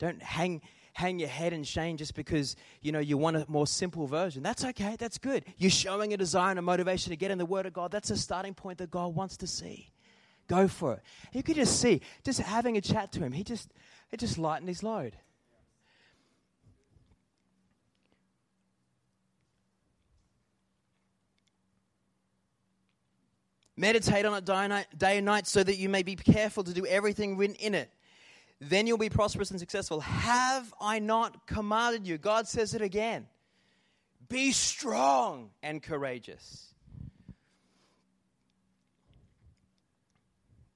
Don't hang your head in shame just because, you want a more simple version. That's okay. That's good. You're showing a desire and a motivation to get in the Word of God. That's a starting point that God wants to see. Go for it. You could just see, just having a chat to him, it just lightened his load. Meditate on it day and night so that you may be careful to do everything written in it. Then you'll be prosperous and successful. Have I not commanded you? God says it again. Be strong and courageous.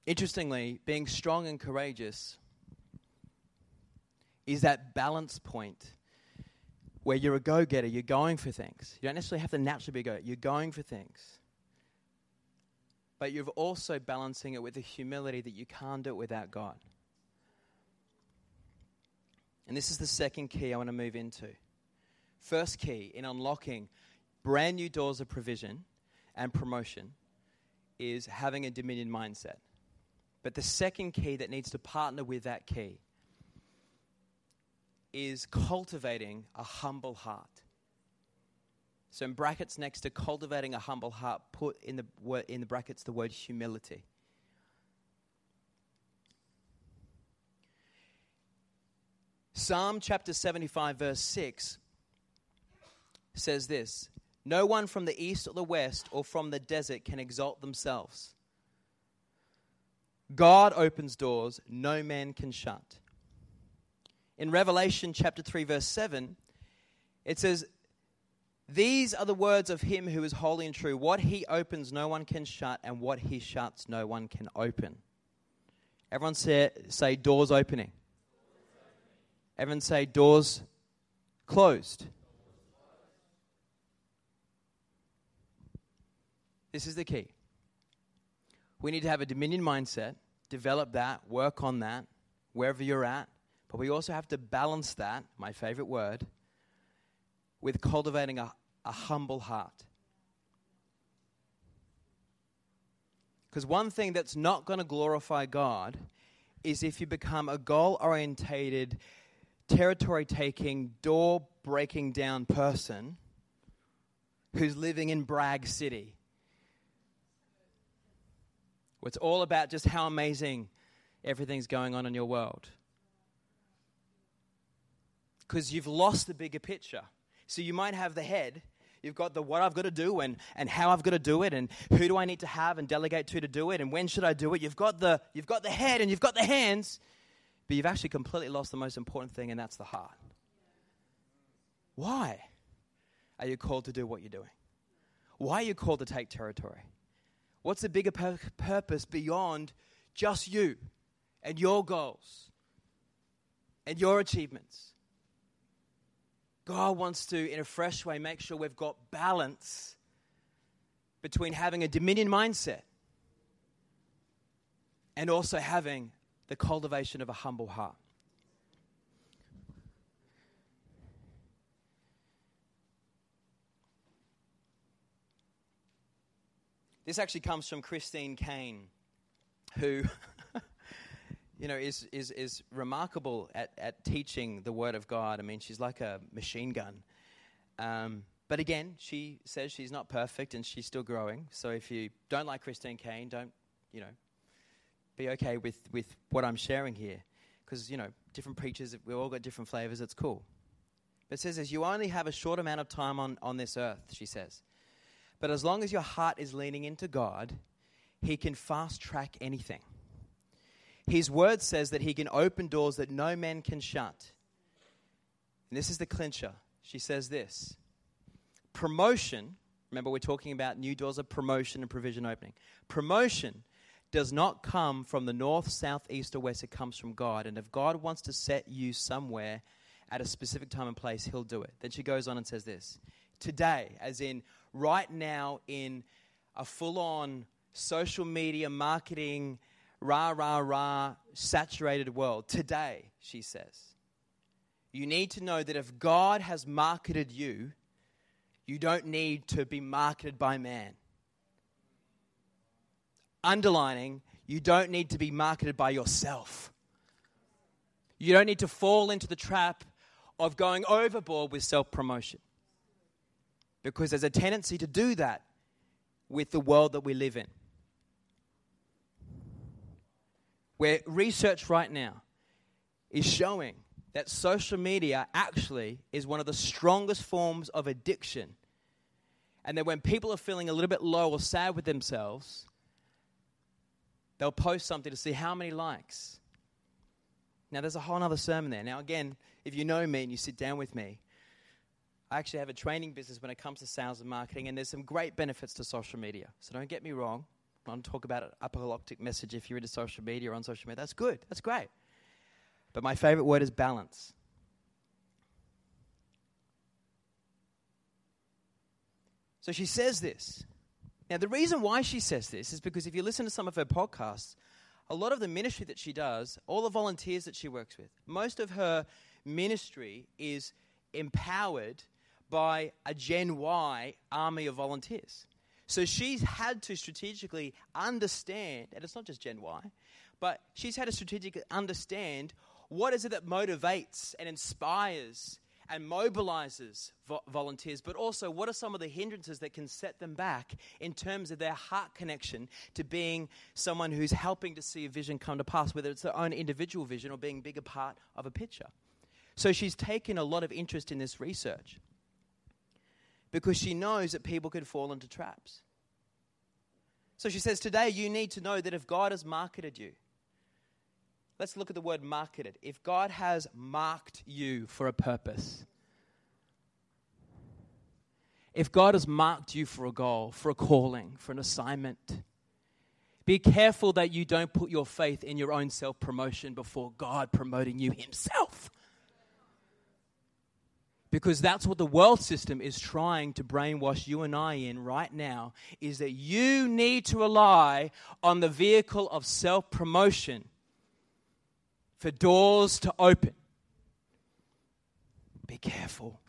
Interestingly, being strong and courageous is that balance point where you're a go-getter, you're going for things. You don't necessarily have to naturally be a go-getter, you're going for things. But you're also balancing it with the humility that you can't do it without God. And this is the second key I want to move into. First key in unlocking brand new doors of provision and promotion is having a dominion mindset. But the second key that needs to partner with that key is cultivating a humble heart. So in brackets next to cultivating a humble heart, put in the brackets the word humility. Psalm chapter 75 verse 6 says this, "No one from the east or the west or from the desert can exalt themselves. God opens doors no man can shut." In Revelation chapter 3 verse 7, it says, "These are the words of him who is holy and true. What he opens no one can shut, and what he shuts no one can open." Everyone say doors opening. Everyone say doors closed. This is the key. We need to have a dominion mindset, develop that, work on that, wherever you're at. But we also have to balance that, my favorite word, with cultivating a humble heart. Because one thing that's not going to glorify God is if you become a goal-orientated, territory-taking, door-breaking-down person who's living in Brag City. It's all about just how amazing everything's going on in your world. Because you've lost the bigger picture. So you might have the head. You've got the what I've got to do and how I've got to do it and who do I need to have and delegate to do it and when should I do it. You've got the head and you've got the hands. But you've actually completely lost the most important thing, and that's the heart. Why are you called to do what you're doing? why you're called to take territory. What's the bigger purpose beyond just you and your goals and your achievements? God wants to, in a fresh way, make sure we've got balance between having a dominion mindset and also having the cultivation of a humble heart. This actually comes from Christine Caine, who, is remarkable at teaching the Word of God. I mean, she's like a machine gun. But again, she says she's not perfect and she's still growing. So if you don't like Christine Caine, don't, be okay with what I'm sharing here. Because, different preachers, we've all got different flavors. It's cool. But it says this, you only have a short amount of time on this earth, she says. But as long as your heart is leaning into God, He can fast-track anything. His word says that He can open doors that no man can shut. And this is the clincher. She says this. Promotion, remember we're talking about new doors of promotion and provision opening. Promotion does not come from the north, south, east, or west. It comes from God. And if God wants to set you somewhere at a specific time and place, He'll do it. Then she goes on and says this. Today, as in right now, in a full-on social media marketing, saturated world. Today, she says, you need to know that if God has marketed you, you don't need to be marketed by man. Underlining, you don't need to be marketed by yourself. You don't need to fall into the trap of going overboard with self-promotion. Because there's a tendency to do that with the world that we live in. Where research right now is showing that social media actually is one of the strongest forms of addiction. And that when people are feeling a little bit low or sad with themselves, they'll post something to see how many likes. Now, there's a whole other sermon there. Now, again, if you know me and you sit down with me, I actually have a training business when it comes to sales and marketing, and there's some great benefits to social media. So don't get me wrong. I'm going to talk about an apocalyptic message if you're into social media or on social media. That's good. That's great. But my favorite word is balance. So she says this. Now, the reason why she says this is because if you listen to some of her podcasts, a lot of the ministry that she does, all the volunteers that she works with, most of her ministry is empowered by a Gen Y army of volunteers. So she's had to strategically understand, and it's not just Gen Y, but she's had to strategically understand what is it that motivates and inspires and mobilizes volunteers, but also what are some of the hindrances that can set them back in terms of their heart connection to being someone who's helping to see a vision come to pass, whether it's their own individual vision or being a bigger part of a picture. So she's taken a lot of interest in this research because she knows that people can fall into traps. So she says, today you need to know that if God has marketed you, let's look at the word marketed. If God has marked you for a purpose, if God has marked you for a goal, for a calling, for an assignment, be careful that you don't put your faith in your own self-promotion before God promoting you Himself. Because that's what the world system is trying to brainwash you and I in right now, is that you need to rely on the vehicle of self-promotion for doors to open. Be careful.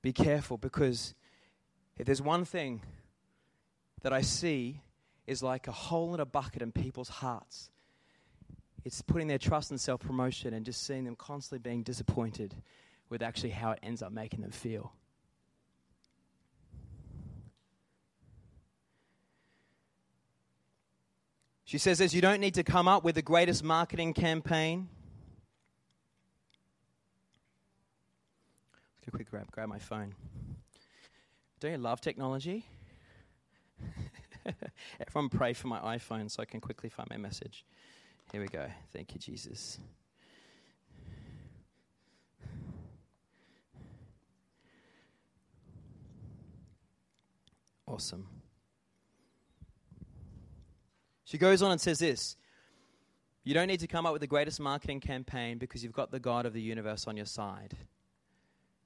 Be careful, because if there's one thing that I see is like a hole in a bucket in people's hearts, it's putting their trust in self-promotion and just seeing them constantly being disappointed with actually how it ends up making them feel. She says this, you don't need to come up with the greatest marketing campaign. Let's go quick grab my phone. Don't you love technology? Everyone pray for my iPhone so I can quickly find my message. Here we go. Thank you, Jesus. awesome. She goes on and says this: you don't need to come up with the greatest marketing campaign because you've got the God of the universe on your side.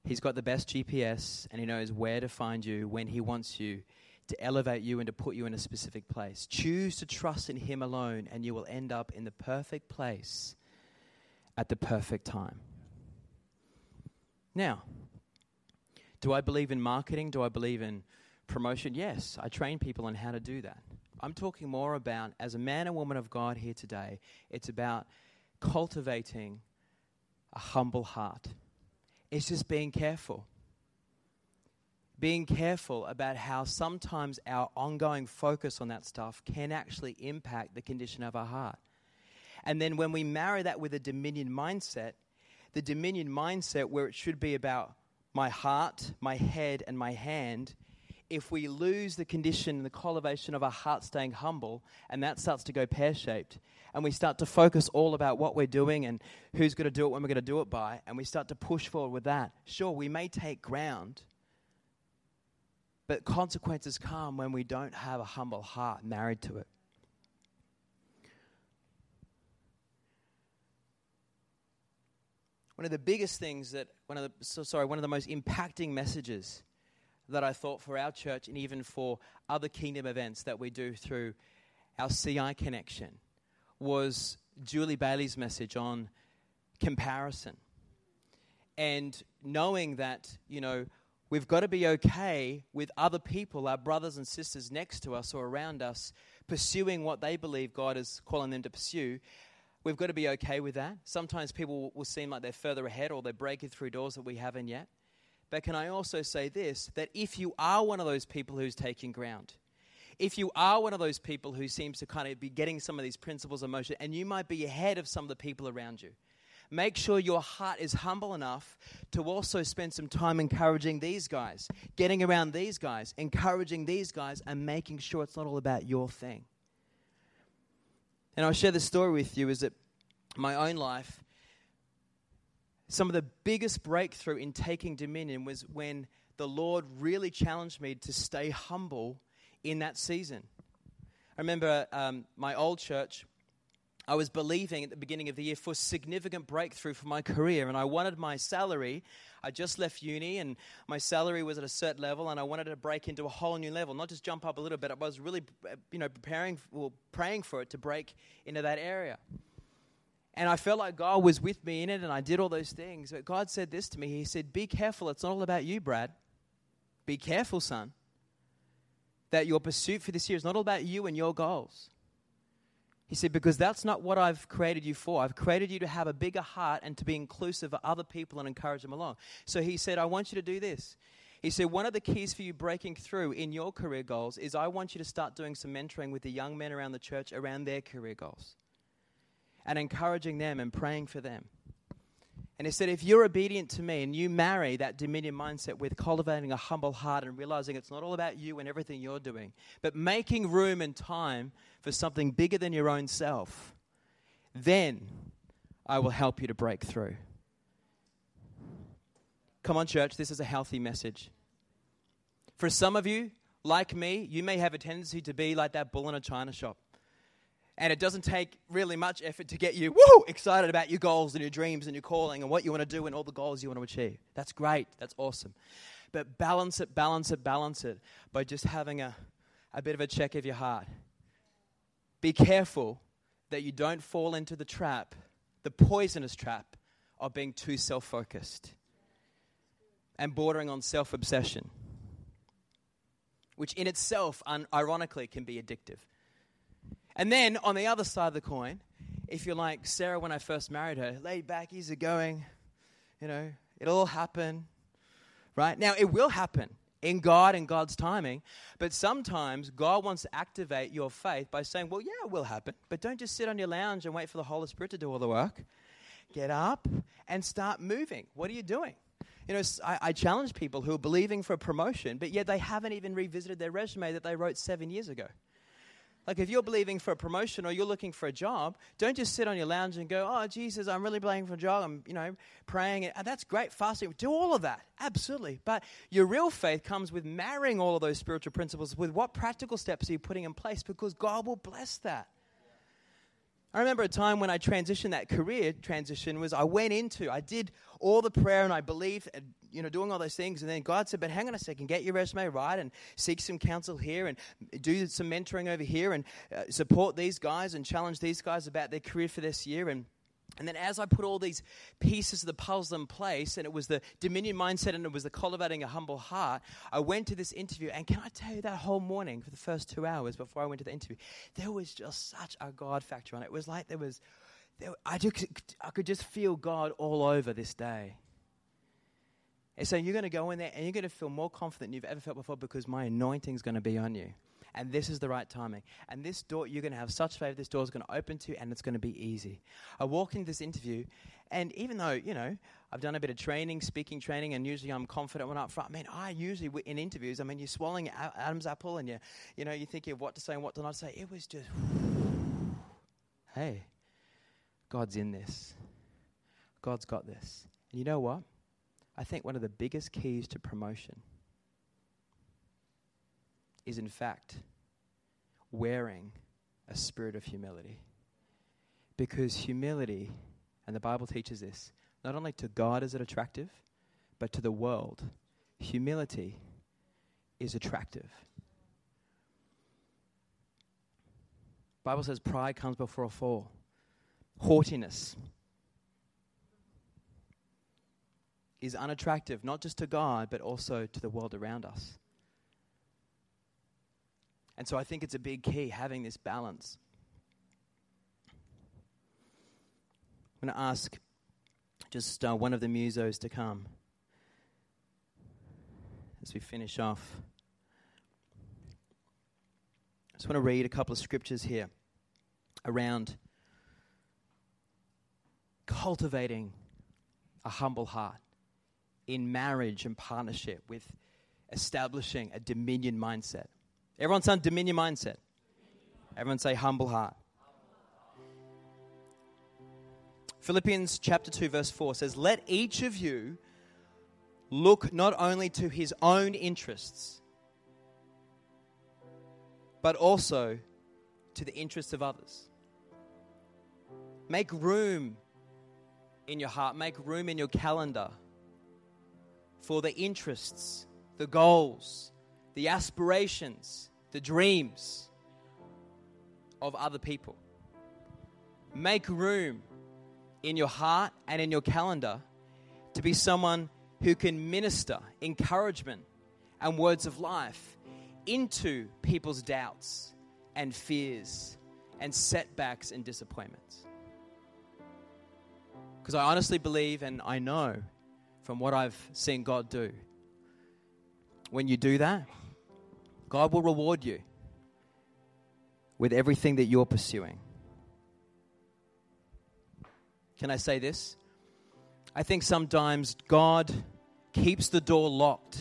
He's got the best GPS and he knows where to find you when he wants you, to elevate you and to put you in a specific place. Choose to trust in him alone and you will end up in the perfect place at the perfect time. Now, do I believe in marketing? Do I believe in promotion? Yes, I train people on how to do that. I'm talking more about, as a man and woman of God here today, it's about cultivating a humble heart. It's just being careful. Being careful about how sometimes our ongoing focus on that stuff can actually impact the condition of our heart. And then when we marry that with a dominion mindset, the dominion mindset where it should be about my heart, my head, and my hand, if we lose the condition, the cultivation of our heart staying humble, and that starts to go pear-shaped, and we start to focus all about what we're doing and who's going to do it when we're going to do it by, and we start to push forward with that, sure, we may take ground, but consequences come when we don't have a humble heart married to it. One of the most impacting messages that I thought for our church and even for other kingdom events that we do through our CI connection was Julie Bailey's message on comparison. And knowing that, we've got to be okay with other people, our brothers and sisters next to us or around us, pursuing what they believe God is calling them to pursue. We've got to be okay with that. Sometimes people will seem like they're further ahead or they're breaking through doors that we haven't yet. But can I also say this, that if you are one of those people who's taking ground, if you are one of those people who seems to kind of be getting some of these principles of motion, and you might be ahead of some of the people around you, make sure your heart is humble enough to also spend some time encouraging these guys, getting around these guys, encouraging these guys, and making sure it's not all about your thing. And I'll share this story with you, is that my own life, some of the biggest breakthrough in taking dominion was when the Lord really challenged me to stay humble in that season. I remember my old church, I was believing at the beginning of the year for significant breakthrough for my career, and I wanted my salary. I just left uni, and my salary was at a certain level, and I wanted to break into a whole new level, not just jump up a little bit. I was really, praying for it to break into that area. And I felt like God was with me in it, and I did all those things. But God said this to me. He said, be careful. It's not all about you, Brad. Be careful, son, that your pursuit for this year is not all about you and your goals. He said, because that's not what I've created you for. I've created you to have a bigger heart and to be inclusive of other people and encourage them along. So he said, I want you to do this. He said, one of the keys for you breaking through in your career goals is I want you to start doing some mentoring with the young men around the church around their career goals, and encouraging them and praying for them. And he said, if you're obedient to me and you marry that dominion mindset with cultivating a humble heart and realizing it's not all about you and everything you're doing, but making room and time for something bigger than your own self, then I will help you to break through. Come on, church, this is a healthy message. For some of you, like me, you may have a tendency to be like that bull in a china shop. And it doesn't take really much effort to get you excited about your goals and your dreams and your calling and what you want to do and all the goals you want to achieve. That's great. That's awesome. But balance it by just having a bit of a check of your heart. Be careful that you don't fall into the trap, the poisonous trap of being too self-focused and bordering on self-obsession, which in itself, ironically, can be addictive. And then, on the other side of the coin, if you're like Sarah when I first married her, laid back, easy going, it'll all happen, right? Now, it will happen in God and God's timing, but sometimes God wants to activate your faith by saying, well, yeah, it will happen, but don't just sit on your lounge and wait for the Holy Spirit to do all the work. Get up and start moving. What are you doing? I challenge people who are believing for a promotion, but yet they haven't even revisited their resume that they wrote 7 years ago. Like if you're believing for a promotion or you're looking for a job, don't just sit on your lounge and go, oh, Jesus, I'm really praying for a job. I'm, praying. And that's great, fasting. Do all of that, absolutely. But your real faith comes with marrying all of those spiritual principles with what practical steps are you putting in place, because God will bless that. I remember a time when I transitioned, that career transition was I did all the prayer and I believed, doing all those things. And then God said, but hang on a second, get your resume right and seek some counsel here and do some mentoring over here and support these guys and challenge these guys about their career for this year. And then as I put all these pieces of the puzzle in place, and it was the dominion mindset and it was the cultivating a humble heart, I went to this interview. And can I tell you, that whole morning for the first 2 hours before I went to the interview, there was just such a God factor on it. It was like I could just feel God all over this day. And so you're going to go in there and you're going to feel more confident than you've ever felt before, because my anointing is going to be on you. And this is the right timing. And this door, you're going to have such favor. This door is going to open to you, and it's going to be easy. I walk into this interview, and even though, I've done a bit of training, speaking training, and usually I'm confident when I'm up front. In interviews, you're swallowing Adam's apple, and you're thinking of what to say and what to not say. It was just, hey, God's in this. God's got this. And you know what? I think one of the biggest keys to promotion is in fact wearing a spirit of humility. Because humility, and the Bible teaches this, not only to God is it attractive, but to the world. Humility is attractive. The Bible says pride comes before a fall. Haughtiness is unattractive, not just to God, but also to the world around us. And so I think it's a big key, having this balance. I'm going to ask just one of the musos to come as we finish off. I just want to read a couple of scriptures here around cultivating a humble heart in marriage and partnership with establishing a dominion mindset. Everyone say dominion mindset. Everyone say humble heart. Philippians chapter 2 verse 4 says, let each of you look not only to his own interests, but also to the interests of others. Make room in your heart, make room in your calendar for the interests, the goals, the aspirations, the dreams of other people. Make room in your heart and in your calendar to be someone who can minister encouragement and words of life into people's doubts and fears and setbacks and disappointments. Because I honestly believe, and I know from what I've seen God do, when you do that, God will reward you with everything that you're pursuing. Can I say this? I think sometimes God keeps the door locked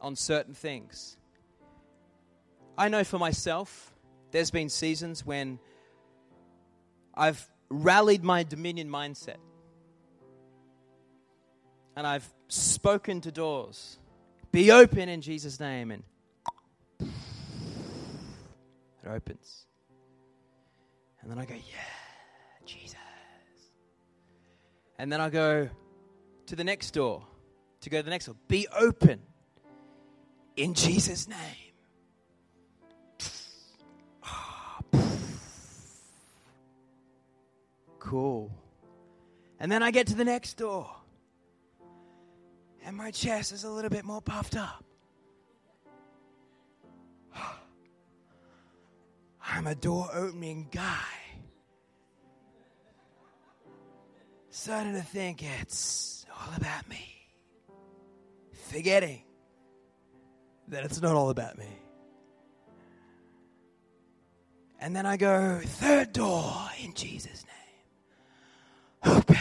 on certain things. I know for myself, there's been seasons when I've rallied my dominion mindset and I've spoken to doors, be open in Jesus' name, and it opens. And then I go, yeah, Jesus. And then I go to the next door, be open in Jesus' name. Cool. And then I get to the next door, and my chest is a little bit more puffed up. I'm a door-opening guy. Starting to think it's all about me. Forgetting that it's not all about me. And then I go, third door in Jesus' name. Open.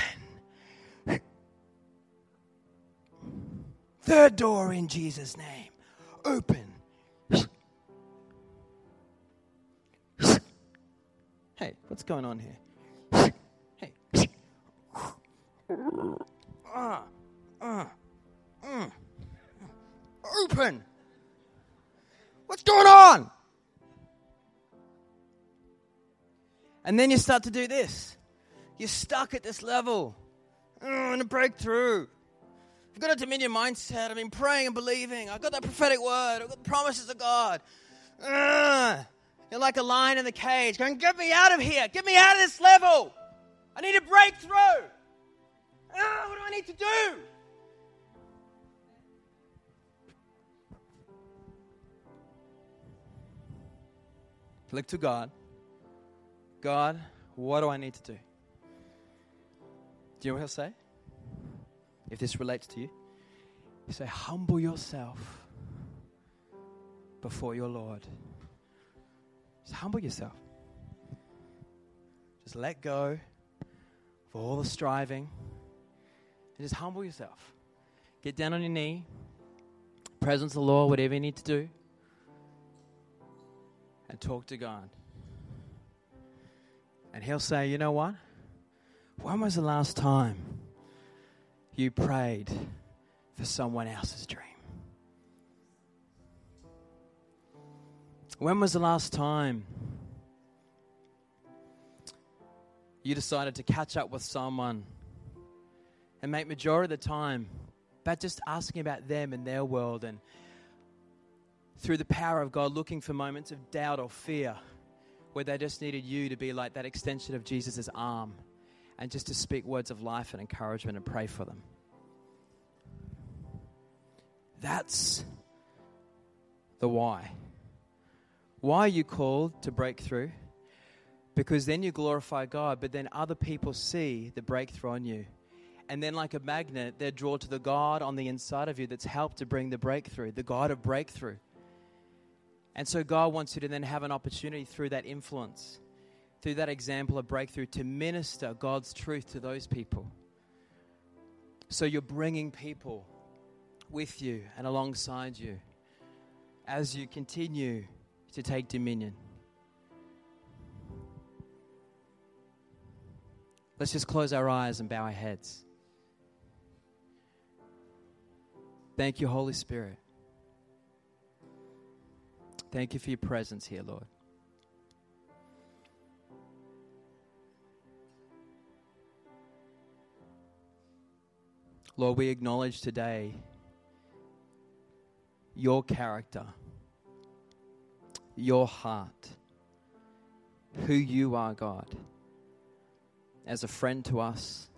Third door in Jesus' name. Open. Hey, what's going on here? Hey. Open! What's going on? And then you start to do this. You're stuck at this level. I'm going to break through. I've got a dominion mindset. I've been praying and believing. I've got that prophetic word. I've got the promises of God. You're like a lion in the cage going, get me out of here. Get me out of this level. I need a breakthrough. What do I need to do? Look to God. God, what do I need to do? Do you know what he'll say? If this relates to you, he'll say, humble yourself before your Lord. Just humble yourself. Just let go of all the striving and just humble yourself. Get down on your knee, presence of the Lord, whatever you need to do, and talk to God. And he'll say, you know what? When was the last time you prayed for someone else's dream? When was the last time you decided to catch up with someone and make majority of the time about just asking about them and their world, and through the power of God looking for moments of doubt or fear where they just needed you to be like that extension of Jesus' arm and just to speak words of life and encouragement and pray for them? That's the why. Why are you called to break through? Because then you glorify God, but then other people see the breakthrough on you. And then like a magnet, they're drawn to the God on the inside of you that's helped to bring the breakthrough, the God of breakthrough. And so God wants you to then have an opportunity through that influence, through that example of breakthrough, to minister God's truth to those people. So you're bringing people with you and alongside you as you continue to take dominion. Let's just close our eyes and bow our heads. Thank you, Holy Spirit. Thank you for your presence here, Lord. Lord, we acknowledge today your character, your heart, who you are, God, as a friend to us,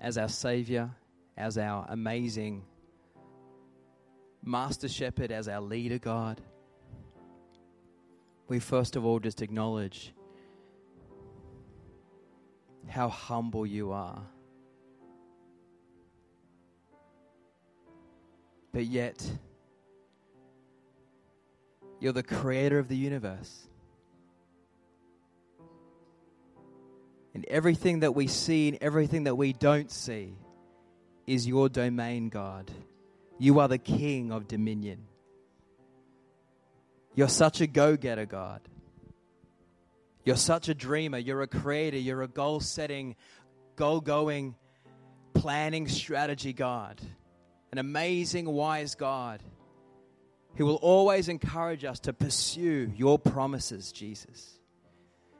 as our Savior, as our amazing Master Shepherd, as our leader, God. We first of all just acknowledge how humble you are. But yet, you're the creator of the universe. And everything that we see and everything that we don't see is your domain, God. You are the king of dominion. You're such a go-getter, God. You're such a dreamer. You're a creator. You're a goal-setting, goal-going, planning strategy, God. An amazing, wise God who will always encourage us to pursue your promises, Jesus.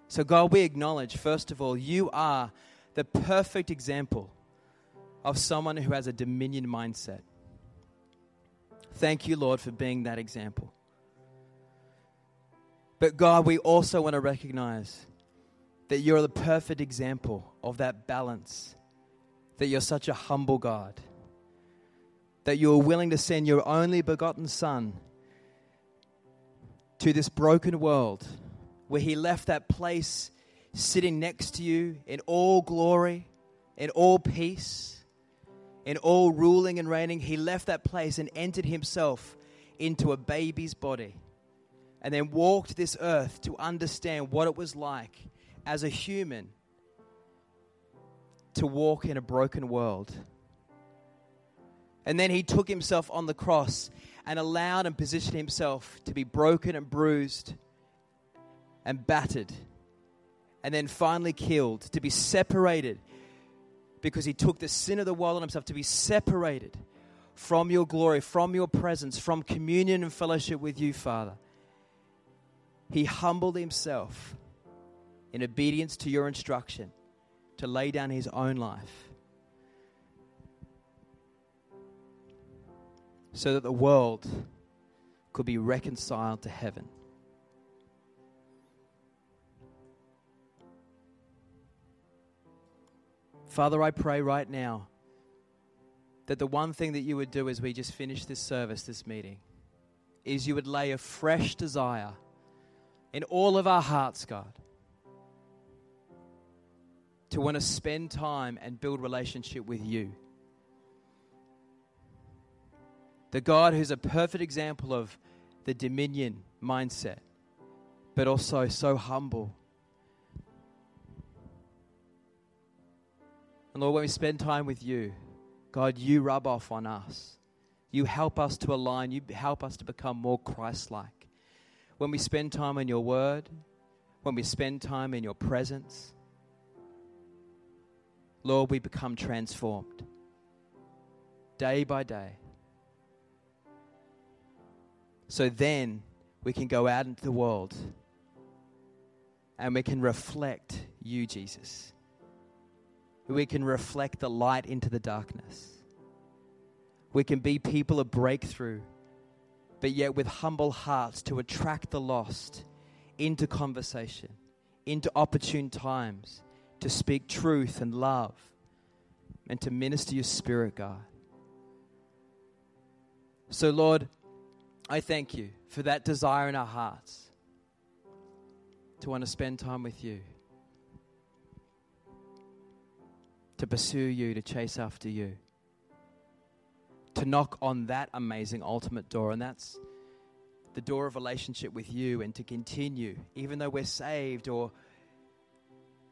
So, God, we acknowledge, first of all, you are the perfect example of someone who has a dominion mindset. Thank you, Lord, for being that example. But God, we also want to recognize that you're the perfect example of that balance, that you're such a humble God, that you're willing to send your only begotten Son to this broken world where he left that place sitting next to you in all glory, in all peace, in all ruling and reigning. He left that place and entered himself into a baby's body and then walked this earth to understand what it was like as a human to walk in a broken world. And then he took himself on the cross and allowed and positioned himself to be broken and bruised and battered and then finally killed, to be separated because he took the sin of the world on himself, to be separated from your glory, from your presence, from communion and fellowship with you, Father. He humbled himself in obedience to your instruction to lay down his own life so that the world could be reconciled to heaven. Father, I pray right now that the one thing that you would do as we just finish this service, this meeting, is you would lay a fresh desire in all of our hearts, God, to want to spend time and build relationship with you. The God who's a perfect example of the dominion mindset, but also so humble. And Lord, when we spend time with you, God, you rub off on us. You help us to align. You help us to become more Christ-like. When we spend time in your word, when we spend time in your presence, Lord, we become transformed day by day. So then we can go out into the world and we can reflect you, Jesus. We can reflect the light into the darkness. We can be people of breakthrough, but yet with humble hearts to attract the lost into conversation, into opportune times, to speak truth and love, and to minister your spirit, God. So, Lord, I thank you for that desire in our hearts to want to spend time with you, to pursue you, to chase after you, to knock on that amazing ultimate door, and that's the door of relationship with you, and to continue, even though we're saved or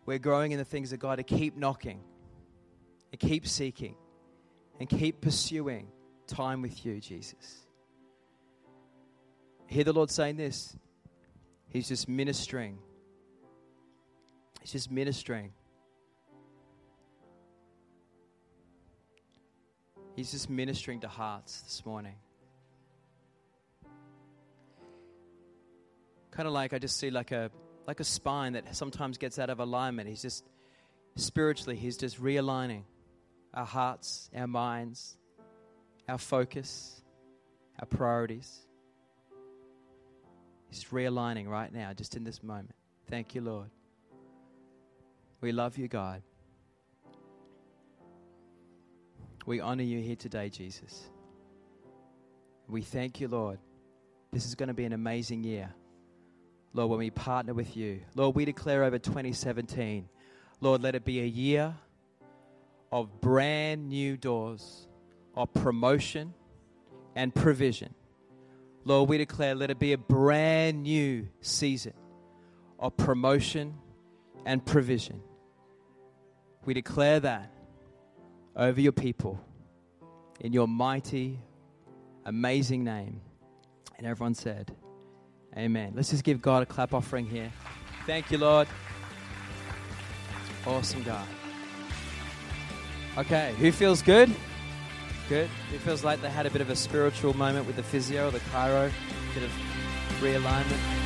we're growing in the things of God, to keep knocking and keep seeking and keep pursuing time with you, Jesus. Hear the Lord saying this. He's just ministering. He's just ministering. He's just ministering to hearts this morning. Kind of like I just see like a spine that sometimes gets out of alignment. He's just, spiritually, he's just realigning our hearts, our minds, our focus, our priorities. He's realigning right now, just in this moment. Thank you, Lord. We love you, God. We honor you here today, Jesus. We thank you, Lord. This is going to be an amazing year, Lord, when we partner with you. Lord, we declare over 2017, Lord, let it be a year of brand new doors, of promotion and provision. Lord, we declare, let it be a brand new season of promotion and provision. We declare that over your people, in your mighty, amazing name. And everyone said, amen. Let's just give God a clap offering here. Thank you, Lord. Awesome, God. Okay, who feels good? Good. Who feels like they had a bit of a spiritual moment with the physio or the chiro? Bit of realignment.